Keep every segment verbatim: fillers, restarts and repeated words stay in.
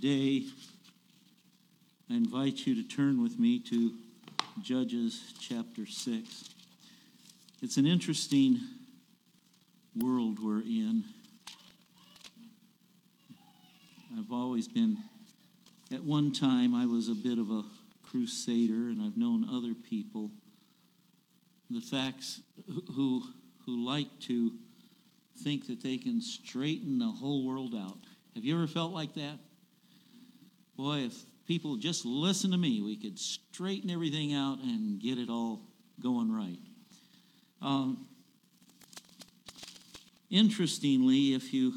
Today, I invite you to turn with me to Judges chapter six. It's an interesting world we're in. I've always been, at one time I was a bit of a crusader, and I've known other people, the facts, who, who like to think that they can straighten the whole world out. Have you ever felt like that? Boy, if people just listen to me, we could straighten everything out and get it all going right. Um, interestingly, if you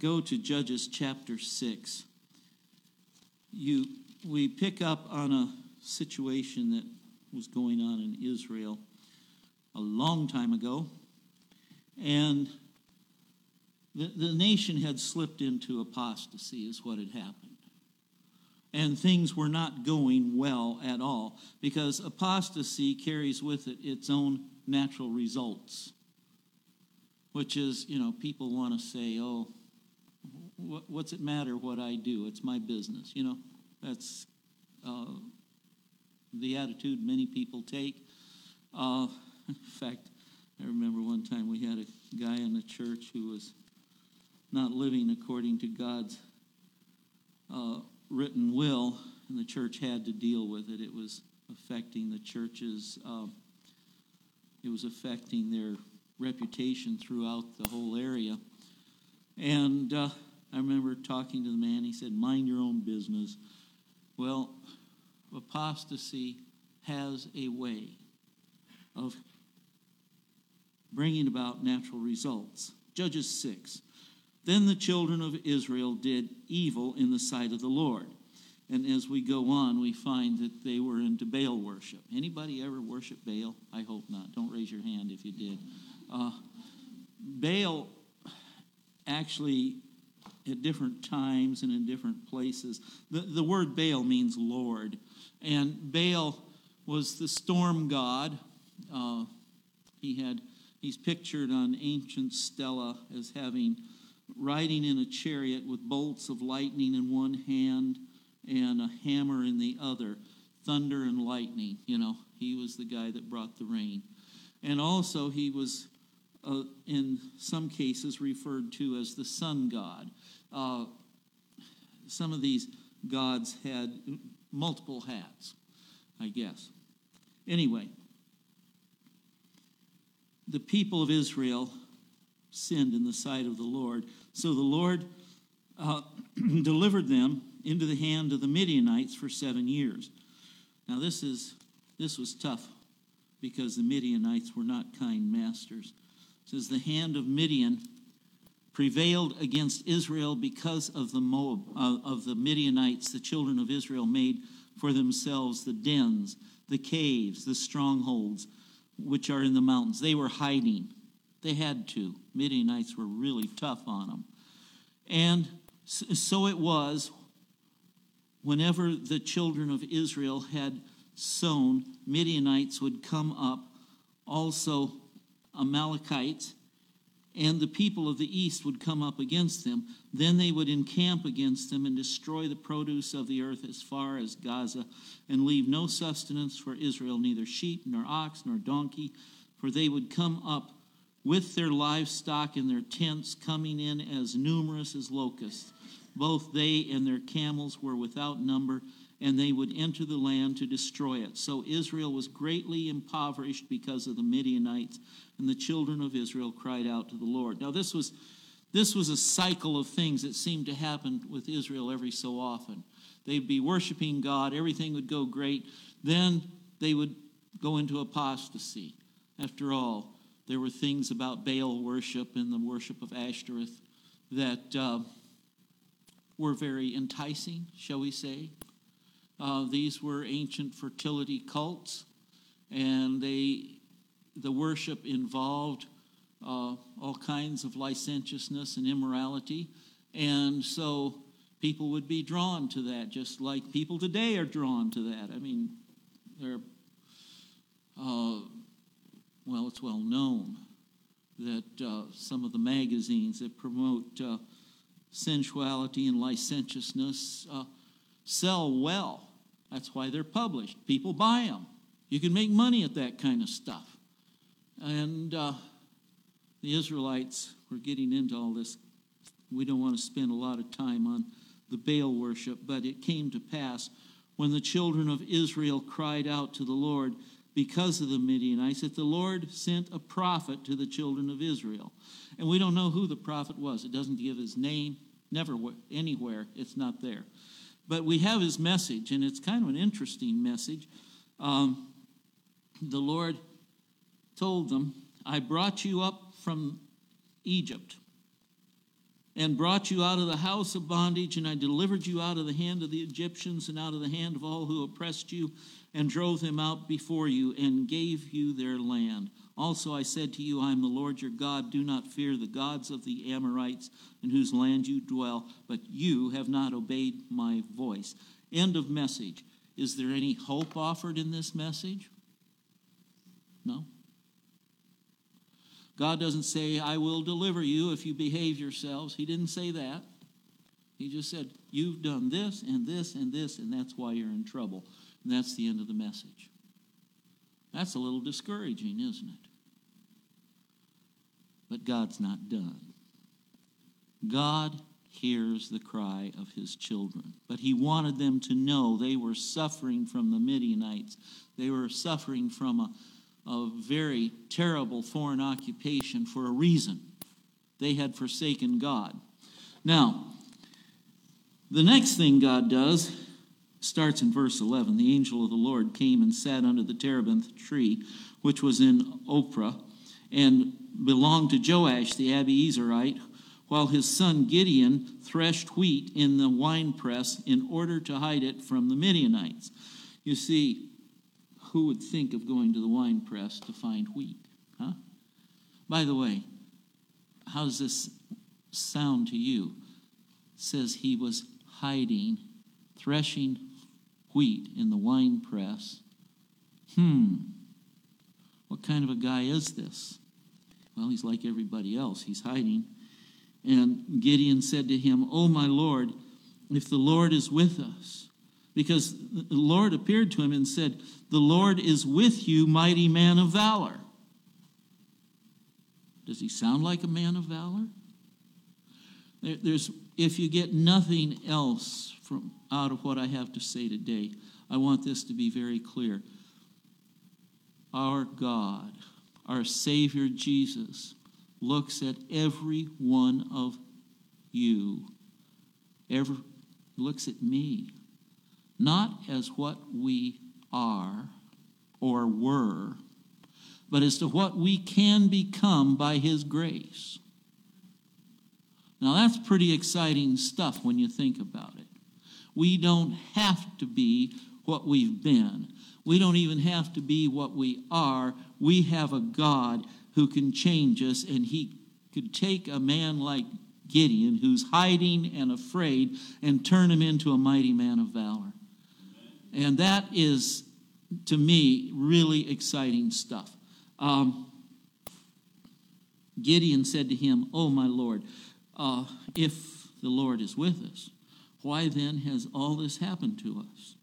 go to Judges chapter six, you we pick up on a situation that was going on in Israel a long time ago, and the, the nation had slipped into apostasy is what had happened. And things were not going well at all, because apostasy carries with it its own natural results, which is, you know, people want to say, oh, wh- what's it matter what I do? It's my business. You know, that's uh, the attitude many people take. Uh, in fact, I remember one time we had a guy in the church who was not living according to God's uh written will, and the church had to deal with it. It was affecting the churches. Um, it was affecting their reputation throughout the whole area. And uh, I remember talking to the man. He said, "Mind your own business." Well, apostasy has a way of bringing about natural results. Judges six. Then the children of Israel did evil in the sight of the Lord. And as we go on, we find that they were into Baal worship. Anybody ever worship Baal? I hope not. Don't raise your hand if you did. Uh, Baal actually, at different times and in different places, the, the word Baal means Lord. And Baal was the storm god. Uh, he had he's pictured on ancient stela as having riding in a chariot with bolts of lightning in one hand and a hammer in the other, thunder and lightning. You know, he was the guy that brought the rain. And also he was, uh, in some cases, referred to as the sun god. Uh, some of these gods had multiple hats, I guess. Anyway, the people of Israel sinned in the sight of the Lord. So the Lord uh, delivered them into the hand of the Midianites for seven years. Now this is this was tough, because the Midianites were not kind masters. It says the hand of Midian prevailed against Israel because of the Moab uh, of the Midianites. The children of Israel made for themselves the dens, the caves, the strongholds, which are in the mountains. They were hiding. They had to. Midianites were really tough on them. And so it was whenever the children of Israel had sown, Midianites would come up, also Amalekites, and the people of the east would come up against them. Then they would encamp against them and destroy the produce of the earth as far as Gaza, and leave no sustenance for Israel, neither sheep, nor ox, nor donkey, for they would come up with their livestock and their tents, coming in as numerous as locusts. Both they and their camels were without number, and they would enter the land to destroy it. So Israel was greatly impoverished because of the Midianites, and the children of Israel cried out to the Lord. Now this was this was a cycle of things that seemed to happen with Israel every so often. They'd be worshiping God, everything would go great, then they would go into apostasy. After all, there were things about Baal worship and the worship of Ashtoreth that uh, were very enticing, shall we say. Uh, these were ancient fertility cults, and they the worship involved uh, all kinds of licentiousness and immorality. And so people would be drawn to that, just like people today are drawn to that. I mean, they're... Uh, Well, it's well known that uh, some of the magazines that promote uh, sensuality and licentiousness uh, sell well. That's why they're published. People buy them. You can make money at that kind of stuff. And uh, the Israelites were getting into all this. We don't want to spend a lot of time on the Baal worship, but it came to pass when the children of Israel cried out to the Lord because of the Midianites, that the Lord sent a prophet to the children of Israel. And we don't know who the prophet was. It doesn't give his name, never anywhere. It's not there. But we have his message, and it's kind of an interesting message. Um, the Lord told them, I brought you up from Egypt and brought you out of the house of bondage, and I delivered you out of the hand of the Egyptians and out of the hand of all who oppressed you, and drove them out before you, and gave you their land. Also I said to you, I am the Lord your God. Do not fear the gods of the Amorites, in whose land you dwell, but you have not obeyed my voice. End of message. Is there any hope offered in this message? No. God doesn't say, I will deliver you if you behave yourselves. He didn't say that. He just said, you've done this and this and this, and that's why you're in trouble. And that's the end of the message. That's a little discouraging, isn't it? But God's not done. God hears the cry of his children. But he wanted them to know they were suffering from the Midianites. They were suffering from a a very terrible foreign occupation for a reason. They had forsaken God. Now, the next thing God does starts in verse eleven. The angel of the Lord came and sat under the terebinth tree, which was in Oprah, and belonged to Joash the Abiezerite, while his son Gideon threshed wheat in the winepress in order to hide it from the Midianites. You see, who would think of going to the wine press to find wheat? Huh? By the way, how does this sound to you? It says he was hiding, threshing wheat in the wine press. Hmm. What kind of a guy is this? Well, he's like everybody else. He's hiding. And Gideon said to him, Oh, my Lord, if the Lord is with us, because the Lord appeared to him and said, The Lord is with you, mighty man of valor. Does he sound like a man of valor? There, there's, if you get nothing else from out of what I have to say today, I want this to be very clear. Our God, our Savior Jesus, looks at every one of you. Every, looks at me. Not as what we are or were, but as to what we can become by his grace. Now that's pretty exciting stuff when you think about it. We don't have to be what we've been. We don't even have to be what we are. We have a God who can change us, and he could take a man like Gideon, who's hiding and afraid, and turn him into a mighty man of valor. And that is, to me, really exciting stuff. Um, Gideon said to him, Oh, my Lord, uh, if the Lord is with us, why then has all this happened to us?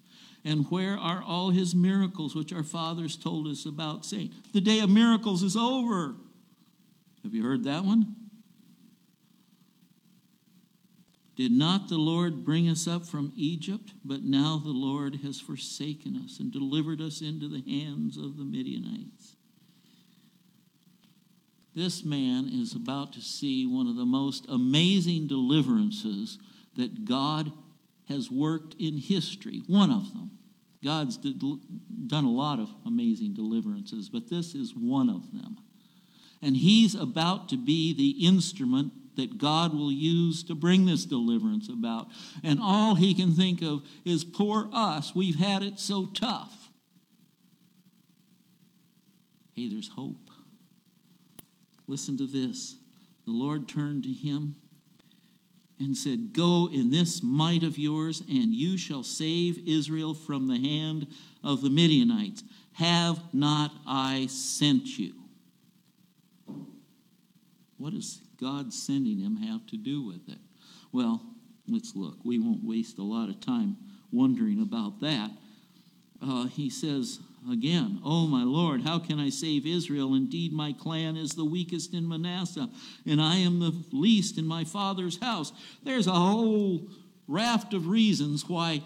And where are all his miracles which our fathers told us about, saying, The day of miracles is over. Have you heard that one? Did not the Lord bring us up from Egypt? But now the Lord has forsaken us and delivered us into the hands of the Midianites. This man is about to see one of the most amazing deliverances that God has worked in history. One of them. God's did, done a lot of amazing deliverances, but this is one of them. And he's about to be the instrument that God will use to bring this deliverance about. And all he can think of is, poor us, we've had it so tough. Hey, there's hope. Listen to this. The Lord turned to him and said, Go in this might of yours, and you shall save Israel from the hand of the Midianites. Have not I sent you? What is God sending him have to do with it? Well, let's look. We won't waste a lot of time wondering about that. Uh, he says again, "Oh, my Lord, how can I save Israel? Indeed, my clan is the weakest in Manasseh, and I am the least in my father's house." There's a whole raft of reasons why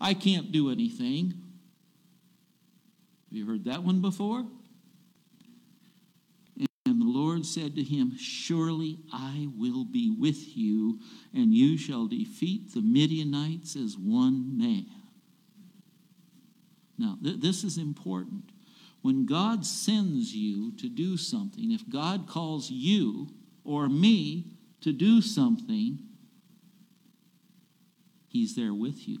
I can't do anything. Have you heard that one before? And the Lord said to him, "Surely I will be with you, and you shall defeat the Midianites as one man." Now, th- this is important. When God sends you to do something, if God calls you or me to do something, he's there with you.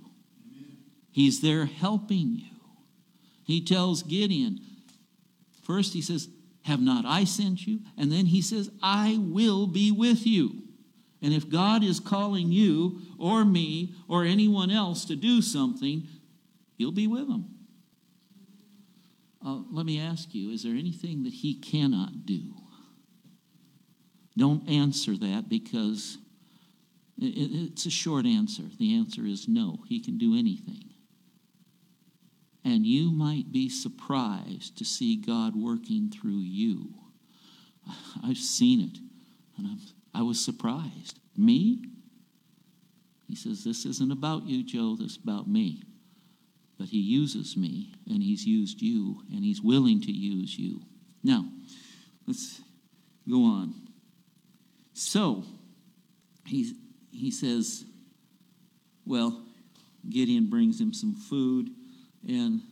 Amen. He's there helping you. He tells Gideon, first he says, "Have not I sent you?" And then he says, "I will be with you." And if God is calling you or me or anyone else to do something, he'll be with them. Uh, let me ask you, is there anything that he cannot do? Don't answer that, because it, it's a short answer. The answer is no. He can do anything. And you might be surprised to see God working through you. I've seen it, and I'm, I was surprised. Me? He says, "This isn't about you, Joe. This is about me." But he uses me, and he's used you, and he's willing to use you. Now, let's go on. So, he, he says, well, Gideon brings him some food, and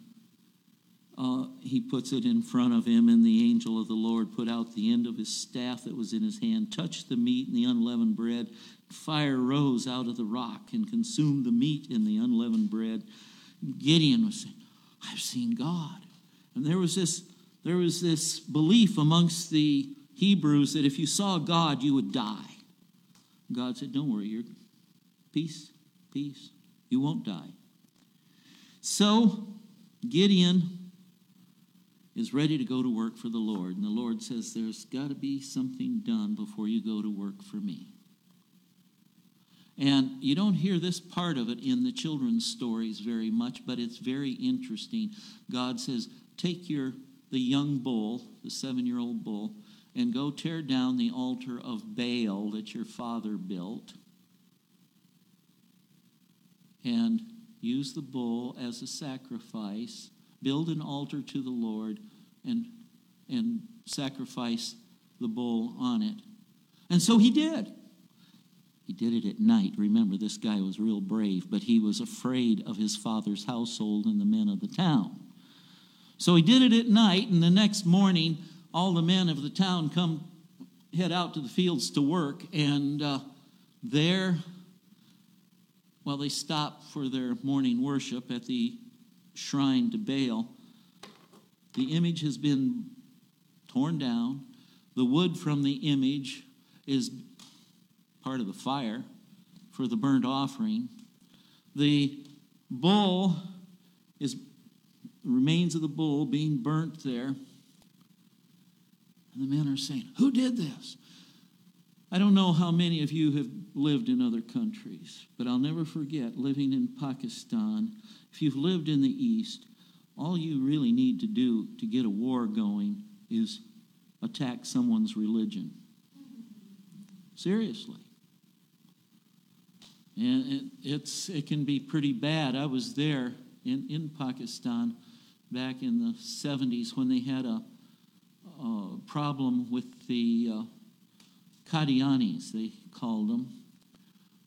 uh, he puts it in front of him, and the angel of the Lord put out the end of his staff that was in his hand, touched the meat and the unleavened bread. Fire rose out of the rock and consumed the meat and the unleavened bread. Gideon was saying, "I've seen God." And there was this, there was this belief amongst the Hebrews that if you saw God, you would die. God said, "Don't worry, you're peace, peace. You won't die." So Gideon is ready to go to work for the Lord. And the Lord says, "There's got to be something done before you go to work for me." And you don't hear this part of it in the children's stories very much, but it's very interesting. God says, "Take your the young bull, the seven-year-old bull, and go tear down the altar of Baal that your father built, and use the bull as a sacrifice. Build an altar to the Lord, and and sacrifice the bull on it." And so he did. He did it at night. Remember, this guy was real brave, but he was afraid of his father's household and the men of the town. So he did it at night, and the next morning, all the men of the town come, head out to the fields to work, and uh, there, well, they stop for their morning worship at the shrine to Baal. The image has been torn down. The wood from the image is part of the fire for the burnt offering. The bull is remains of the bull being burnt there. And the men are saying, "Who did this?" I don't know how many of you have lived in other countries, but I'll never forget living in Pakistan. If you've lived in the East, all you really need to do to get a war going is attack someone's religion. Seriously. And it, it's, it can be pretty bad. I was there in, in Pakistan back in the seventies when they had a, a problem with the uh, Qadianis, they called them,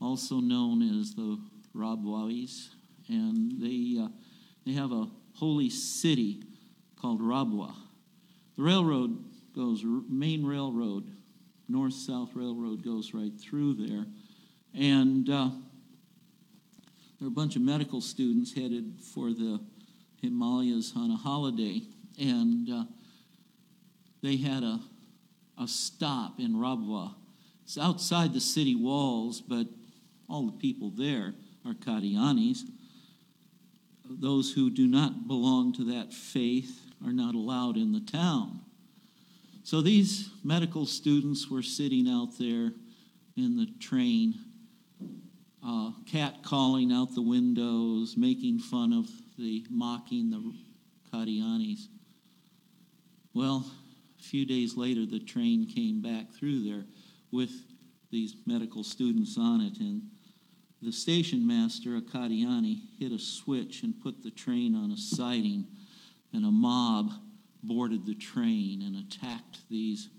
also known as the Rabwais. And they, uh, they have a holy city called Rabwah. The railroad goes, main railroad, North-South Railroad goes right through there. And uh, there were a bunch of medical students headed for the Himalayas on a holiday. And uh, they had a, a stop in Rabwah. It's outside the city walls, but all the people there are Qadianis. Those who do not belong to that faith are not allowed in the town. So these medical students were sitting out there in the train, uh, cat calling out the windows, making fun of the, mocking the Qadianis. Well, a few days later, the train came back through there with these medical students on it, and the station master, a Qadiani, hit a switch and put the train on a siding, and a mob boarded the train and attacked these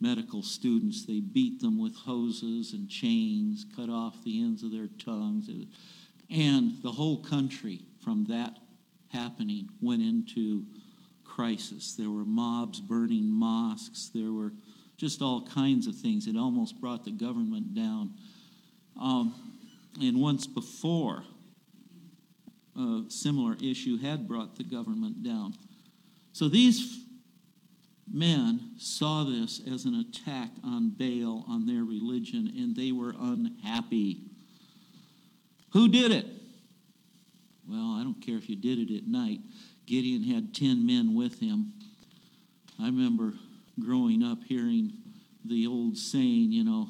medical students. They beat them with hoses and chains, cut off the ends of their tongues, and the whole country from that happening went into crisis. There were mobs burning mosques. There were just all kinds of things. It almost brought the government down. Um, and once before, a similar issue had brought the government down. So these men saw this as an attack on Baal, on their religion, and they were unhappy. Who did it? Well, I don't care if you did it at night. Gideon had ten men with him. I remember growing up hearing the old saying, you know,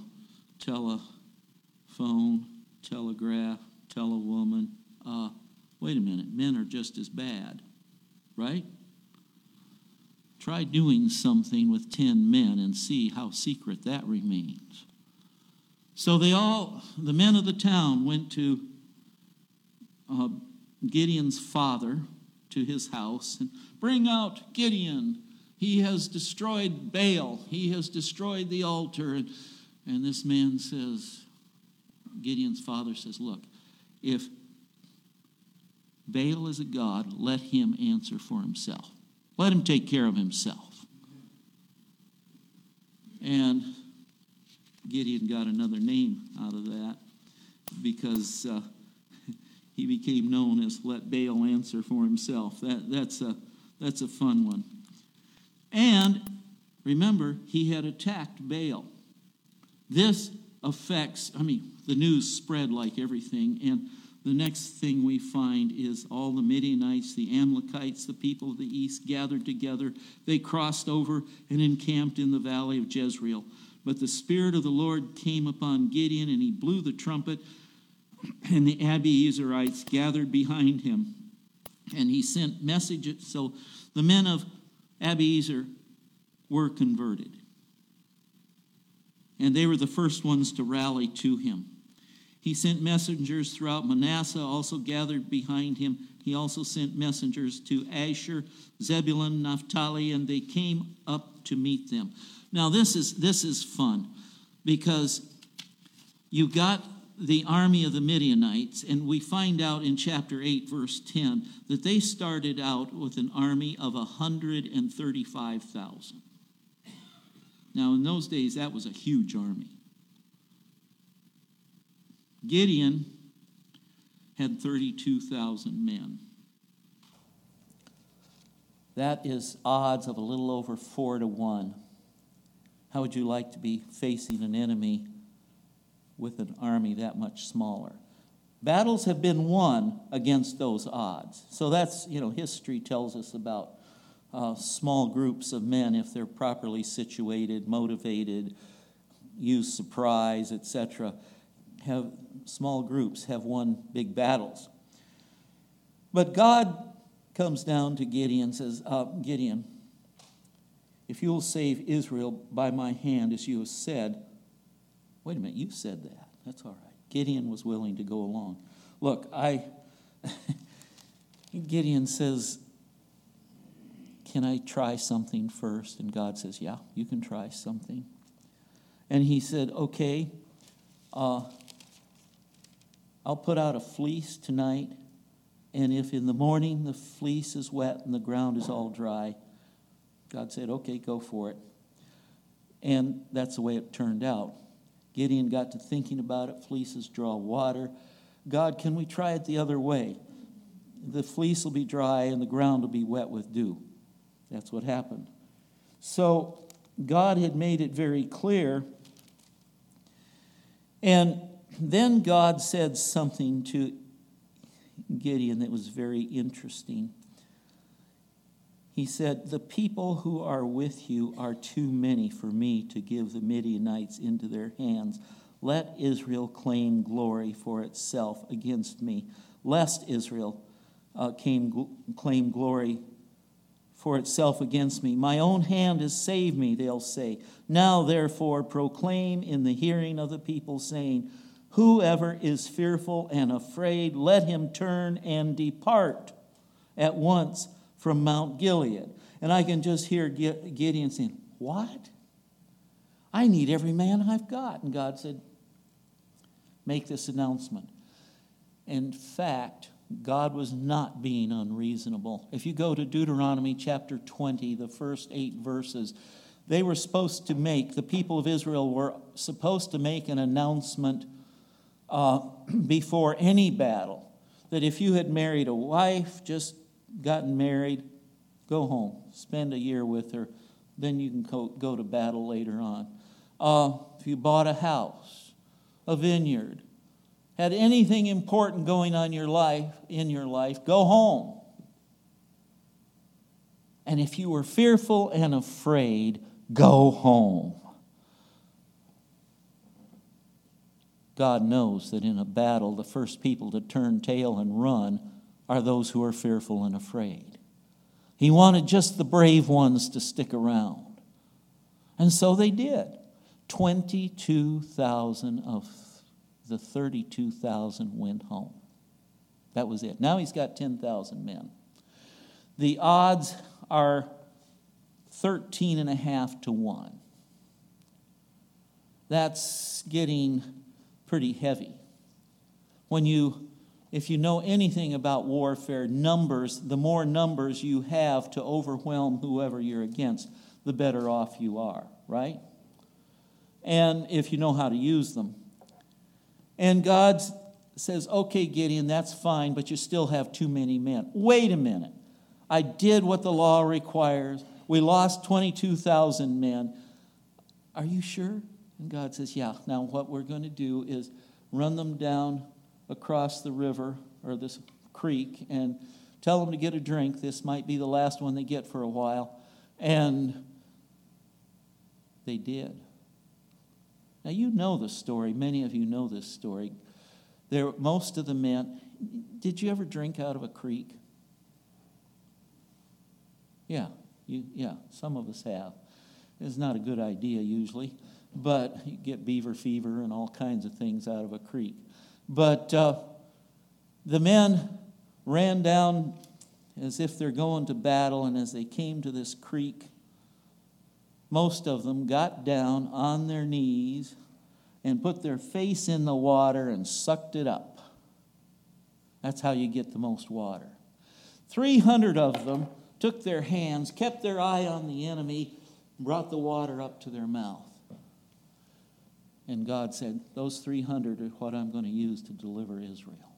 telephone, telegraph, telewoman. Uh, wait a minute, men are just as bad, right? Try doing something with ten men and see how secret that remains. So they all, the men of the town went to uh, Gideon's father, to his house, and bring out Gideon. He has destroyed Baal. He has destroyed the altar. And, and this man says, Gideon's father says, look, if Baal is a god, let him answer for himself. Let him take care of himself. And Gideon got another name out of that because uh, he became known as Let Baal Answer for Himself. That, that's, a, that's a fun one. And remember, he had attacked Baal. This affects, I mean, the news spread like everything, and the next thing we find is all the Midianites, the Amalekites, the people of the east gathered together. They crossed over and encamped in the valley of Jezreel. But the Spirit of the Lord came upon Gideon, and he blew the trumpet, and the Abiezerites gathered behind him. And he sent messages. So the men of Abiezer were converted. And they were the first ones to rally to him. He sent messengers throughout Manasseh, also gathered behind him. He also sent messengers to Asher, Zebulun, Naphtali, and they came up to meet them. Now this is this is fun, because you got the army of the Midianites, and we find out in chapter eight, verse ten, that they started out with an army of one hundred thirty-five thousand. Now, in those days, that was a huge army. Gideon had thirty-two thousand men. That is odds of a little over four to one. How would you like to be facing an enemy with an army that much smaller? Battles have been won against those odds. So that's, you know, history tells us about uh, small groups of men, if they're properly situated, motivated, use surprise, et cetera, have small groups have won big battles. But God comes down to Gideon and says, uh, Gideon, if you will save Israel by my hand, as you have said. Wait a minute, you said that. That's all right. Gideon was willing to go along. Look, I... Gideon says, can I try something first? And God says, yeah, you can try something. And he said, okay, uh, I'll put out a fleece tonight, and if in the morning the fleece is wet and the ground is all dry, God said, okay, go for it. And that's the way it turned out. Gideon got to thinking about it. Fleeces draw water. God, can we try it the other way? The fleece will be dry and the ground will be wet with dew. That's what happened. So God had made it very clear. And then God said something to Gideon that was very interesting. He said, the people who are with you are too many for me to give the Midianites into their hands. Let Israel claim glory for itself against me. Lest Israel uh, came, claim glory for itself against me. My own hand has saved me, they'll say. Now, therefore, proclaim in the hearing of the people, saying, whoever is fearful and afraid, let him turn and depart at once from Mount Gilead. And I can just hear Gideon saying, what? I need every man I've got. And God said, make this announcement. In fact, God was not being unreasonable. If you go to Deuteronomy chapter twenty, the first eight verses, they were supposed to make, the people of Israel were supposed to make an announcement uh, before any battle, that if you had married a wife, just gotten married, go home, spend a year with her, then you can go, go to battle later on. Uh, if you bought a house, a vineyard, had anything important going on your life, in your life, go home. And if you were fearful and afraid, go home. God knows that in a battle, the first people to turn tail and run are those who are fearful and afraid. He wanted just the brave ones to stick around. And so they did. twenty-two thousand of the thirty-two thousand went home. That was it. Now he's got ten thousand men. The odds are thirteen and a half to one. That's getting pretty heavy. When you, if you know anything about warfare, numbers, the more numbers you have to overwhelm whoever you're against, the better off you are, right? And if you know how to use them. And God says, okay, Gideon, that's fine, but you still have too many men. Wait a minute. I did what the law requires. We lost twenty-two thousand men. Are you sure? And God says, yeah. Now what we're going to do is run them down across the river or this creek and tell them to get a drink. This might be the last one they get for a while. And they did. Now, you know the story. Many of you know this story. There, most of the men, did you ever drink out of a creek? Yeah, you, yeah, some of us have. It's not a good idea usually, but you get beaver fever and all kinds of things out of a creek. But uh, the men ran down as if they're going to battle, and as they came to this creek, most of them got down on their knees and put their face in the water and sucked it up. That's how you get the most water. three hundred of them took their hands, kept their eye on the enemy, brought the water up to their mouth. And God said, those three hundred are what I'm going to use to deliver Israel.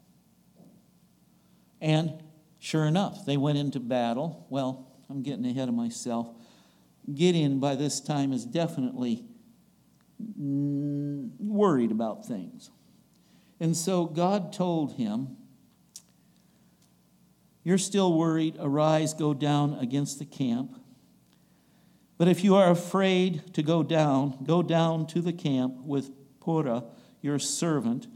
And sure enough, they went into battle. Well, I'm getting ahead of myself. Gideon, by this time, is definitely worried about things. And so God told him, you're still worried, arise, go down against the camp. But if you are afraid to go down, go down to the camp with Purah, your servant,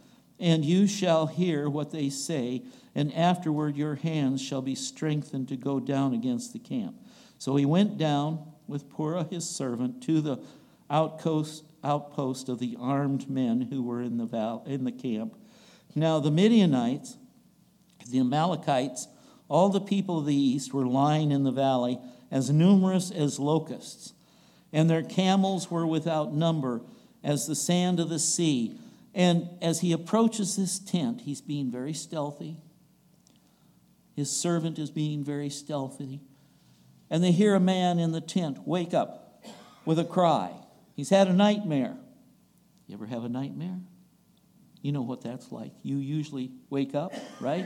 and you shall hear what they say, and afterward your hands shall be strengthened to go down against the camp. So he went down with Purah his servant to the outcoast, outpost of the armed men who were in the val, in the camp. Now the Midianites, the Amalekites, all the people of the east were lying in the valley, as numerous as locusts, and their camels were without number, as the sand of the sea. And as he approaches this tent, he's being very stealthy. His servant is being very stealthy. And they hear a man in the tent wake up with a cry. He's had a nightmare. You ever have a nightmare? You know what that's like. You usually wake up, right?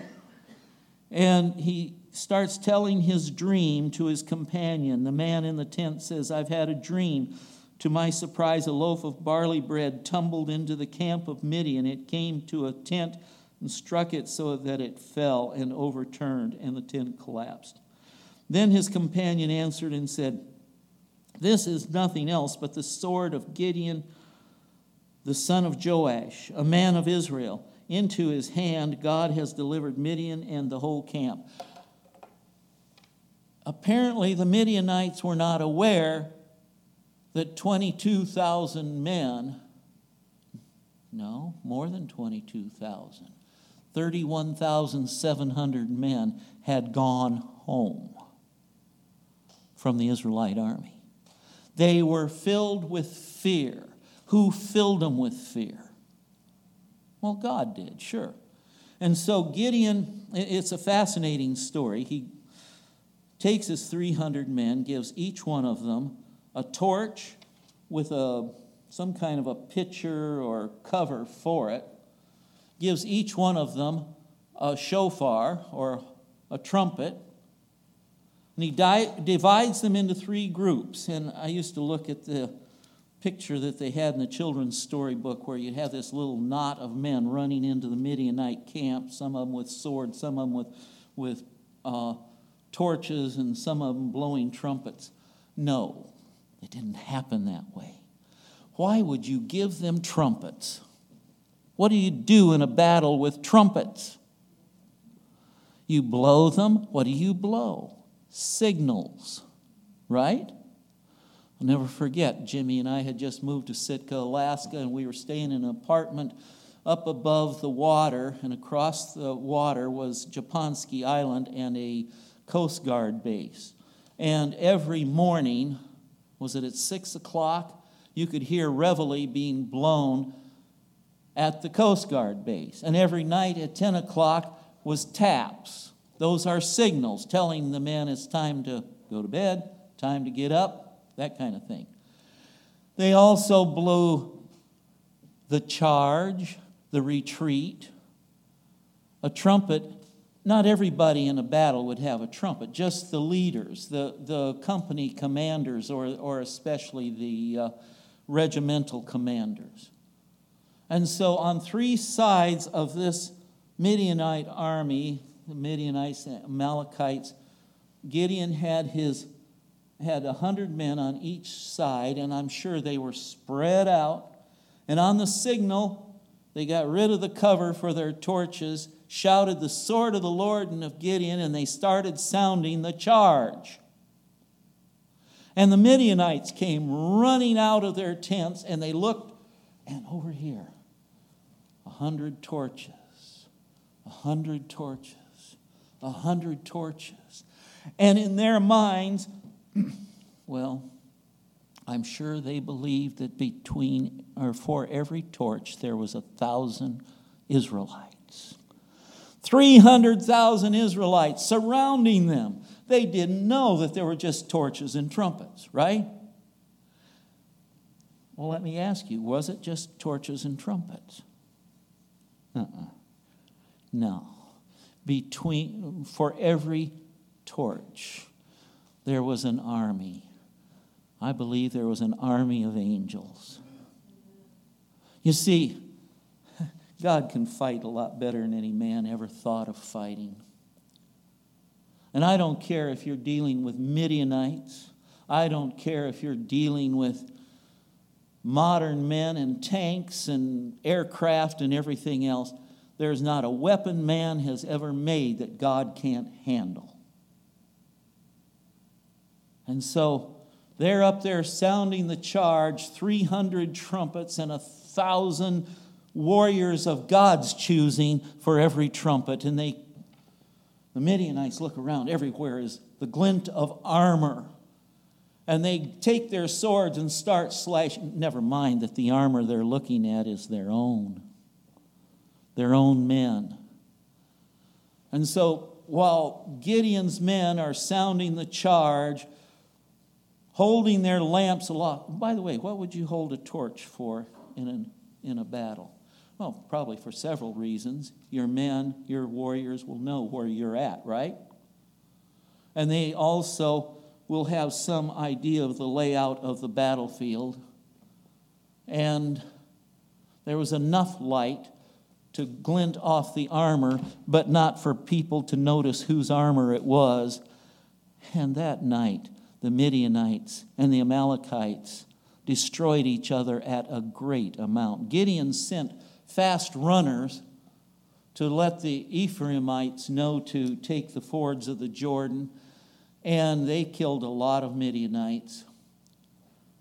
And he starts telling his dream to his companion. The man in the tent says, I've had a dream. To my surprise, a loaf of barley bread tumbled into the camp of Midian. It came to a tent and struck it so that it fell and overturned, and the tent collapsed. Then his companion answered and said, this is nothing else but the sword of Gideon, the son of Joash, a man of Israel. Into his hand, God has delivered Midian and the whole camp. Apparently, the Midianites were not aware that twenty-two thousand men, no, more than twenty-two thousand, thirty-one thousand seven hundred men had gone home from the Israelite army. They were filled with fear. Who filled them with fear? Well, God did, sure. And so Gideon, it's a fascinating story. He takes his three hundred men, gives each one of them a torch with a some kind of a pitcher or cover for it, gives each one of them a shofar or a trumpet, and he di- divides them into three groups. And I used to look at the picture that they had in the children's storybook where you have this little knot of men running into the Midianite camp, some of them with swords, some of them with, with uh, torches, and some of them blowing trumpets. No, it didn't happen that way. Why would you give them trumpets? What do you do in a battle with trumpets? You blow them. What do you blow? Signals, right? I'll never forget, Jimmy and I had just moved to Sitka, Alaska, and we were staying in an apartment up above the water, and across the water was Japonski Island and a Coast Guard base. And every morning, was it at six o'clock? You could hear reveille being blown at the Coast Guard base. And every night at ten o'clock was taps. Those are signals telling the men it's time to go to bed, time to get up, that kind of thing. They also blew the charge, the retreat, a trumpet. Not everybody in a battle would have a trumpet, just the leaders, the, the company commanders, or, or especially the... Uh, regimental commanders. And so on three sides of this Midianite army, the Midianites and Amalekites, Gideon had his had a hundred men on each side, and I'm sure they were spread out. And on the signal, they got rid of the cover for their torches, shouted the sword of the Lord and of Gideon, and they started sounding the charge. And the Midianites came running out of their tents, and they looked, and over here, a hundred torches, a hundred torches, a hundred torches. And in their minds, well, I'm sure they believed that between or for every torch there was a thousand Israelites. three hundred thousand Israelites surrounding them. They didn't know that there were just torches and trumpets, right? Well, let me ask you, was it just torches and trumpets? Uh-uh. No. Between, for every torch, there was an army. I believe there was an army of angels. You see, God can fight a lot better than any man ever thought of fighting. And I don't care if you're dealing with Midianites. I don't care if you're dealing with modern men and tanks and aircraft and everything else. There's not a weapon man has ever made that God can't handle. And so they're up there sounding the charge, three hundred trumpets and a thousand warriors of God's choosing for every trumpet. And they The Midianites look around. Everywhere is the glint of armor. And they take their swords and start slashing. Never mind that the armor they're looking at is their own. Their own men. And so while Gideon's men are sounding the charge, holding their lamps aloft. By the way, what would you hold a torch for in, an, in a battle? Well, probably for several reasons. Your men, your warriors will know where you're at, right? And they also will have some idea of the layout of the battlefield. And there was enough light to glint off the armor, but not for people to notice whose armor it was. And that night, the Midianites and the Amalekites, destroyed each other at a great amount. Gideon sent fast runners to let the Ephraimites know to take the fords of the Jordan, and they killed a lot of Midianites.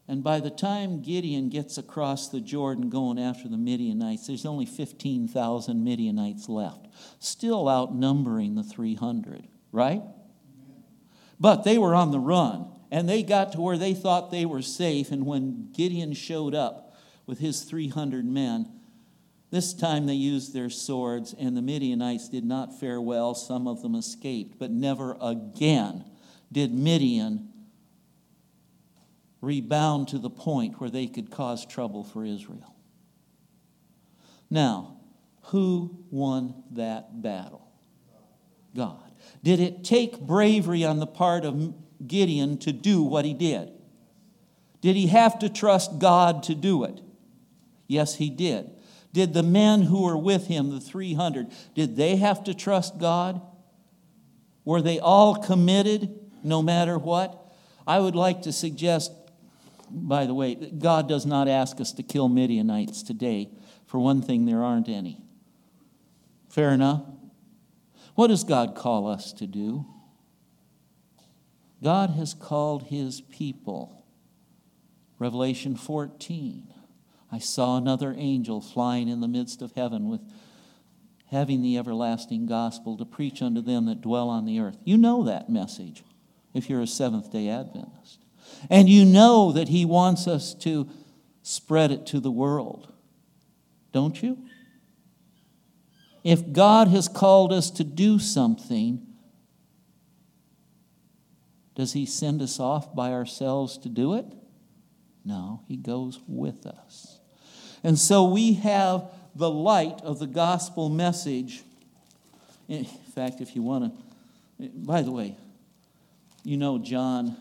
And by the time Gideon gets across the Jordan going after the Midianites, there's only fifteen thousand Midianites left, still outnumbering the three hundred, right? But they were on the run, and they got to where they thought they were safe, and when Gideon showed up with his three hundred men, this time they used their swords, and the Midianites did not fare well. Some of them escaped, but never again did Midian rebound to the point where they could cause trouble for Israel. Now, who won that battle? God. Did it take bravery on the part of Gideon to do what he did? Did he have to trust God to do it? Yes, he did. Did the men who were with him, the three hundred, did they have to trust God? Were they all committed no matter what? I would like to suggest, by the way, that God does not ask us to kill Midianites today. For one thing, there aren't any. Fair enough. What does God call us to do? God has called his people. Revelation fourteen. I saw another angel flying in the midst of heaven with having the everlasting gospel to preach unto them that dwell on the earth. You know that message if you're a Seventh-day Adventist. And you know that he wants us to spread it to the world. Don't you? If God has called us to do something, does he send us off by ourselves to do it? No, he goes with us. And so we have the light of the gospel message. In fact, if you want to, by the way, you know, John,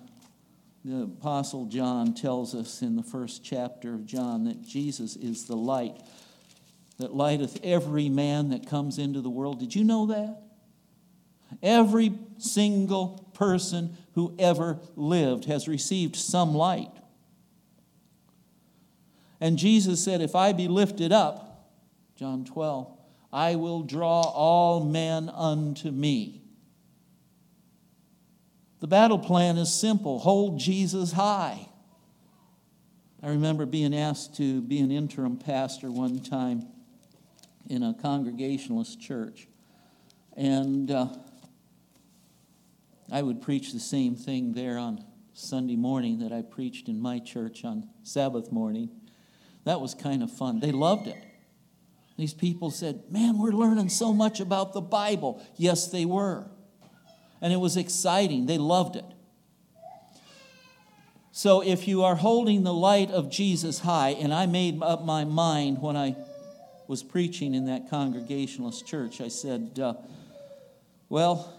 the Apostle John tells us in the first chapter of John that Jesus is the light that lighteth every man that comes into the world. Did you know that? Every single person who ever lived has received some light. And Jesus said, if I be lifted up, John twelve, I will draw all men unto me. The battle plan is simple. Hold Jesus high. I remember being asked to be an interim pastor one time in a Congregationalist church. And uh, I would preach the same thing there on Sunday morning that I preached in my church on Sabbath morning. That was kind of fun. They loved it. These people said, man, we're learning so much about the Bible. Yes, they were. And it was exciting. They loved it. So if you are holding the light of Jesus high, and I made up my mind when I was preaching in that Congregationalist church, I said, uh, well,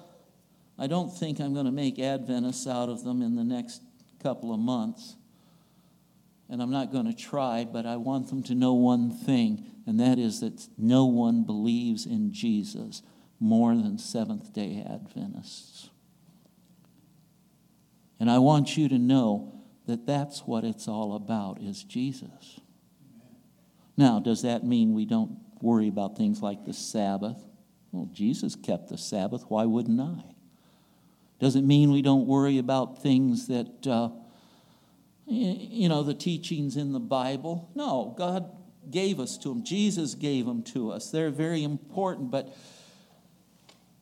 I don't think I'm going to make Adventists out of them in the next couple of months. And I'm not going to try, but I want them to know one thing, and that is that no one believes in Jesus more than Seventh-day Adventists. And I want you to know that that's what it's all about, is Jesus. Now, does that mean we don't worry about things like the Sabbath? Well, Jesus kept the Sabbath. Why wouldn't I? Does it mean we don't worry about things that, uh, you know, the teachings in the Bible? No, God gave us to them. Jesus gave them to us. They're very important, but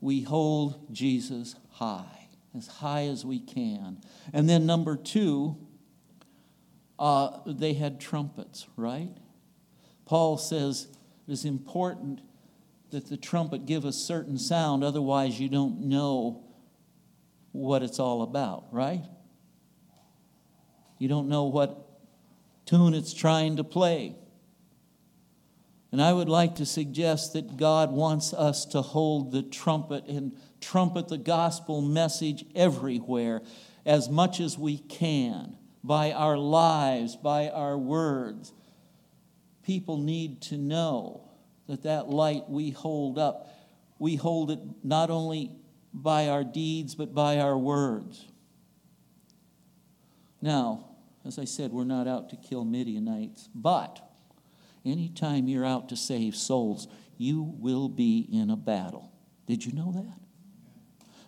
we hold Jesus high, as high as we can. And then number two, uh, they had trumpets, right? Paul says it is important that the trumpet give a certain sound, otherwise you don't know what it's all about, right? You don't know what tune it's trying to play. And I would like to suggest that God wants us to hold the trumpet and trumpet the gospel message everywhere as much as we can, by our lives, by our words. People need to know that that light we hold up, we hold it not only by our deeds but by our words. Now, As I said, we're not out to kill Midianites, but anytime you're out to save souls, you will be in a battle. Did you know that?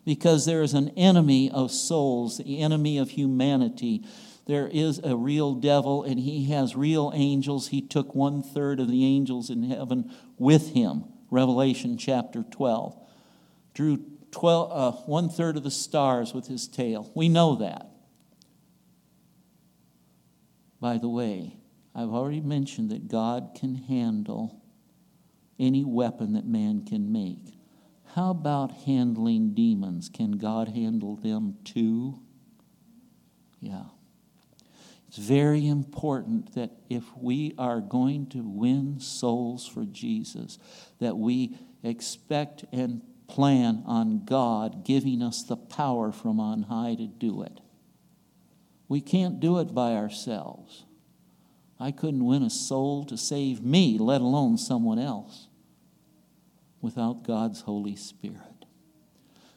Because there is an enemy of souls, the enemy of humanity. There is a real devil, and he has real angels. He took one-third of the angels in heaven with him, Revelation chapter twelve. Drew twelve, uh, one-third of the stars with his tail. We know that. By the way, I've already mentioned that God can handle any weapon that man can make. How about handling demons? Can God handle them too? Yeah. It's very important that if we are going to win souls for Jesus, that we expect and plan on God giving us the power from on high to do it. We can't do it by ourselves. I couldn't win a soul to save me, let alone someone else, without God's Holy Spirit.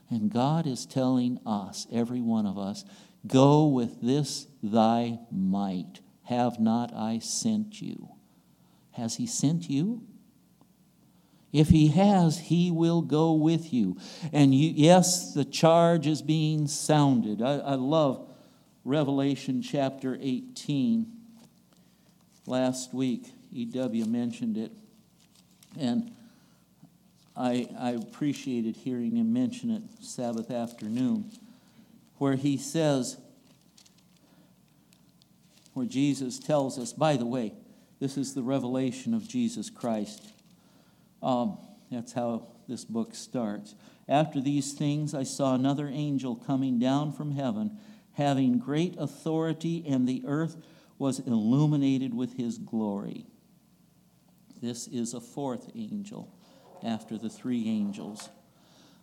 And God is telling us, every one of us, go with this thy might. Have not I sent you? Has he sent you? If he has, he will go with you. And you, yes, the charge is being sounded. I, I love Revelation chapter eighteen. Last week, E W mentioned it, and I, I appreciated hearing him mention it Sabbath afternoon, where he says, where Jesus tells us, by the way, this is the revelation of Jesus Christ. Um, that's how this book starts. After these things, I saw another angel coming down from heaven, having great authority, and the earth was illuminated with his glory. This is a fourth angel after the three angels.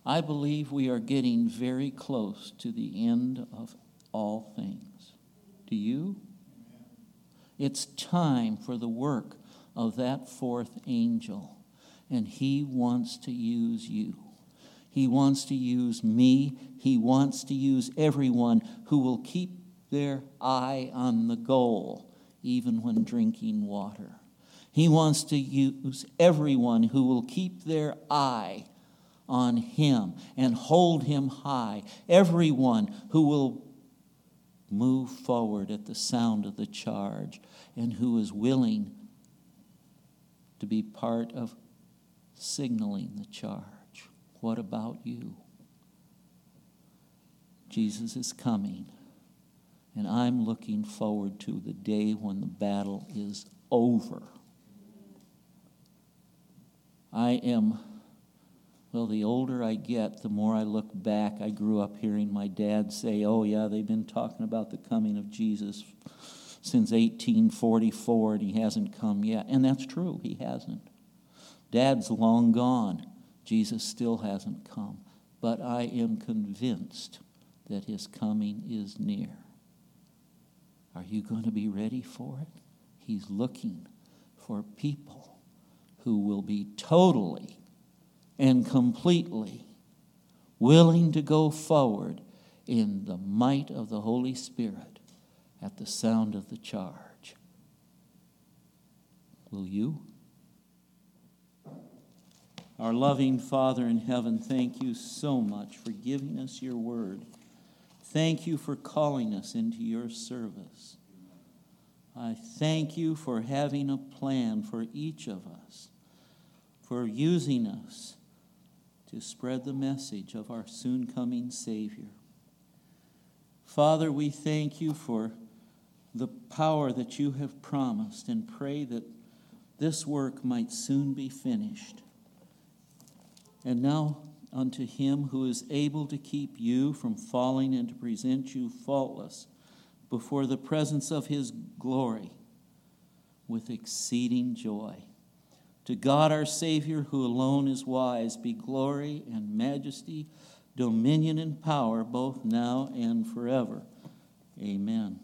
I believe we are getting very close to the end of all things. Do you? It's time for the work of that fourth angel, and he wants to use you. He wants to use me. He wants to use everyone who will keep their eye on the goal, even when drinking water. He wants to use everyone who will keep their eye on him and hold him high. Everyone who will move forward at the sound of the charge and who is willing to be part of signaling the charge. What about you? Jesus is coming. And I'm looking forward to the day when the battle is over. I am, well, the older I get, the more I look back. I grew up hearing my dad say, oh, yeah, they've been talking about the coming of Jesus since eighteen forty-four, and he hasn't come yet. And that's true, he hasn't. Dad's long gone. Jesus still hasn't come. But I am convinced that his coming is near. Are you going to be ready for it? He's looking for people who will be totally and completely willing to go forward in the might of the Holy Spirit at the sound of the charge. Will you? Our loving Father in heaven, thank you so much for giving us your word. Thank you for calling us into your service. I thank you for having a plan for each of us, for using us to spread the message of our soon-coming Savior. Father, we thank you for the power that you have promised and pray that this work might soon be finished. And now, unto him who is able to keep you from falling and to present you faultless before the presence of his glory with exceeding joy. To God our Savior, who alone is wise, be glory and majesty, dominion and power, both now and forever. Amen.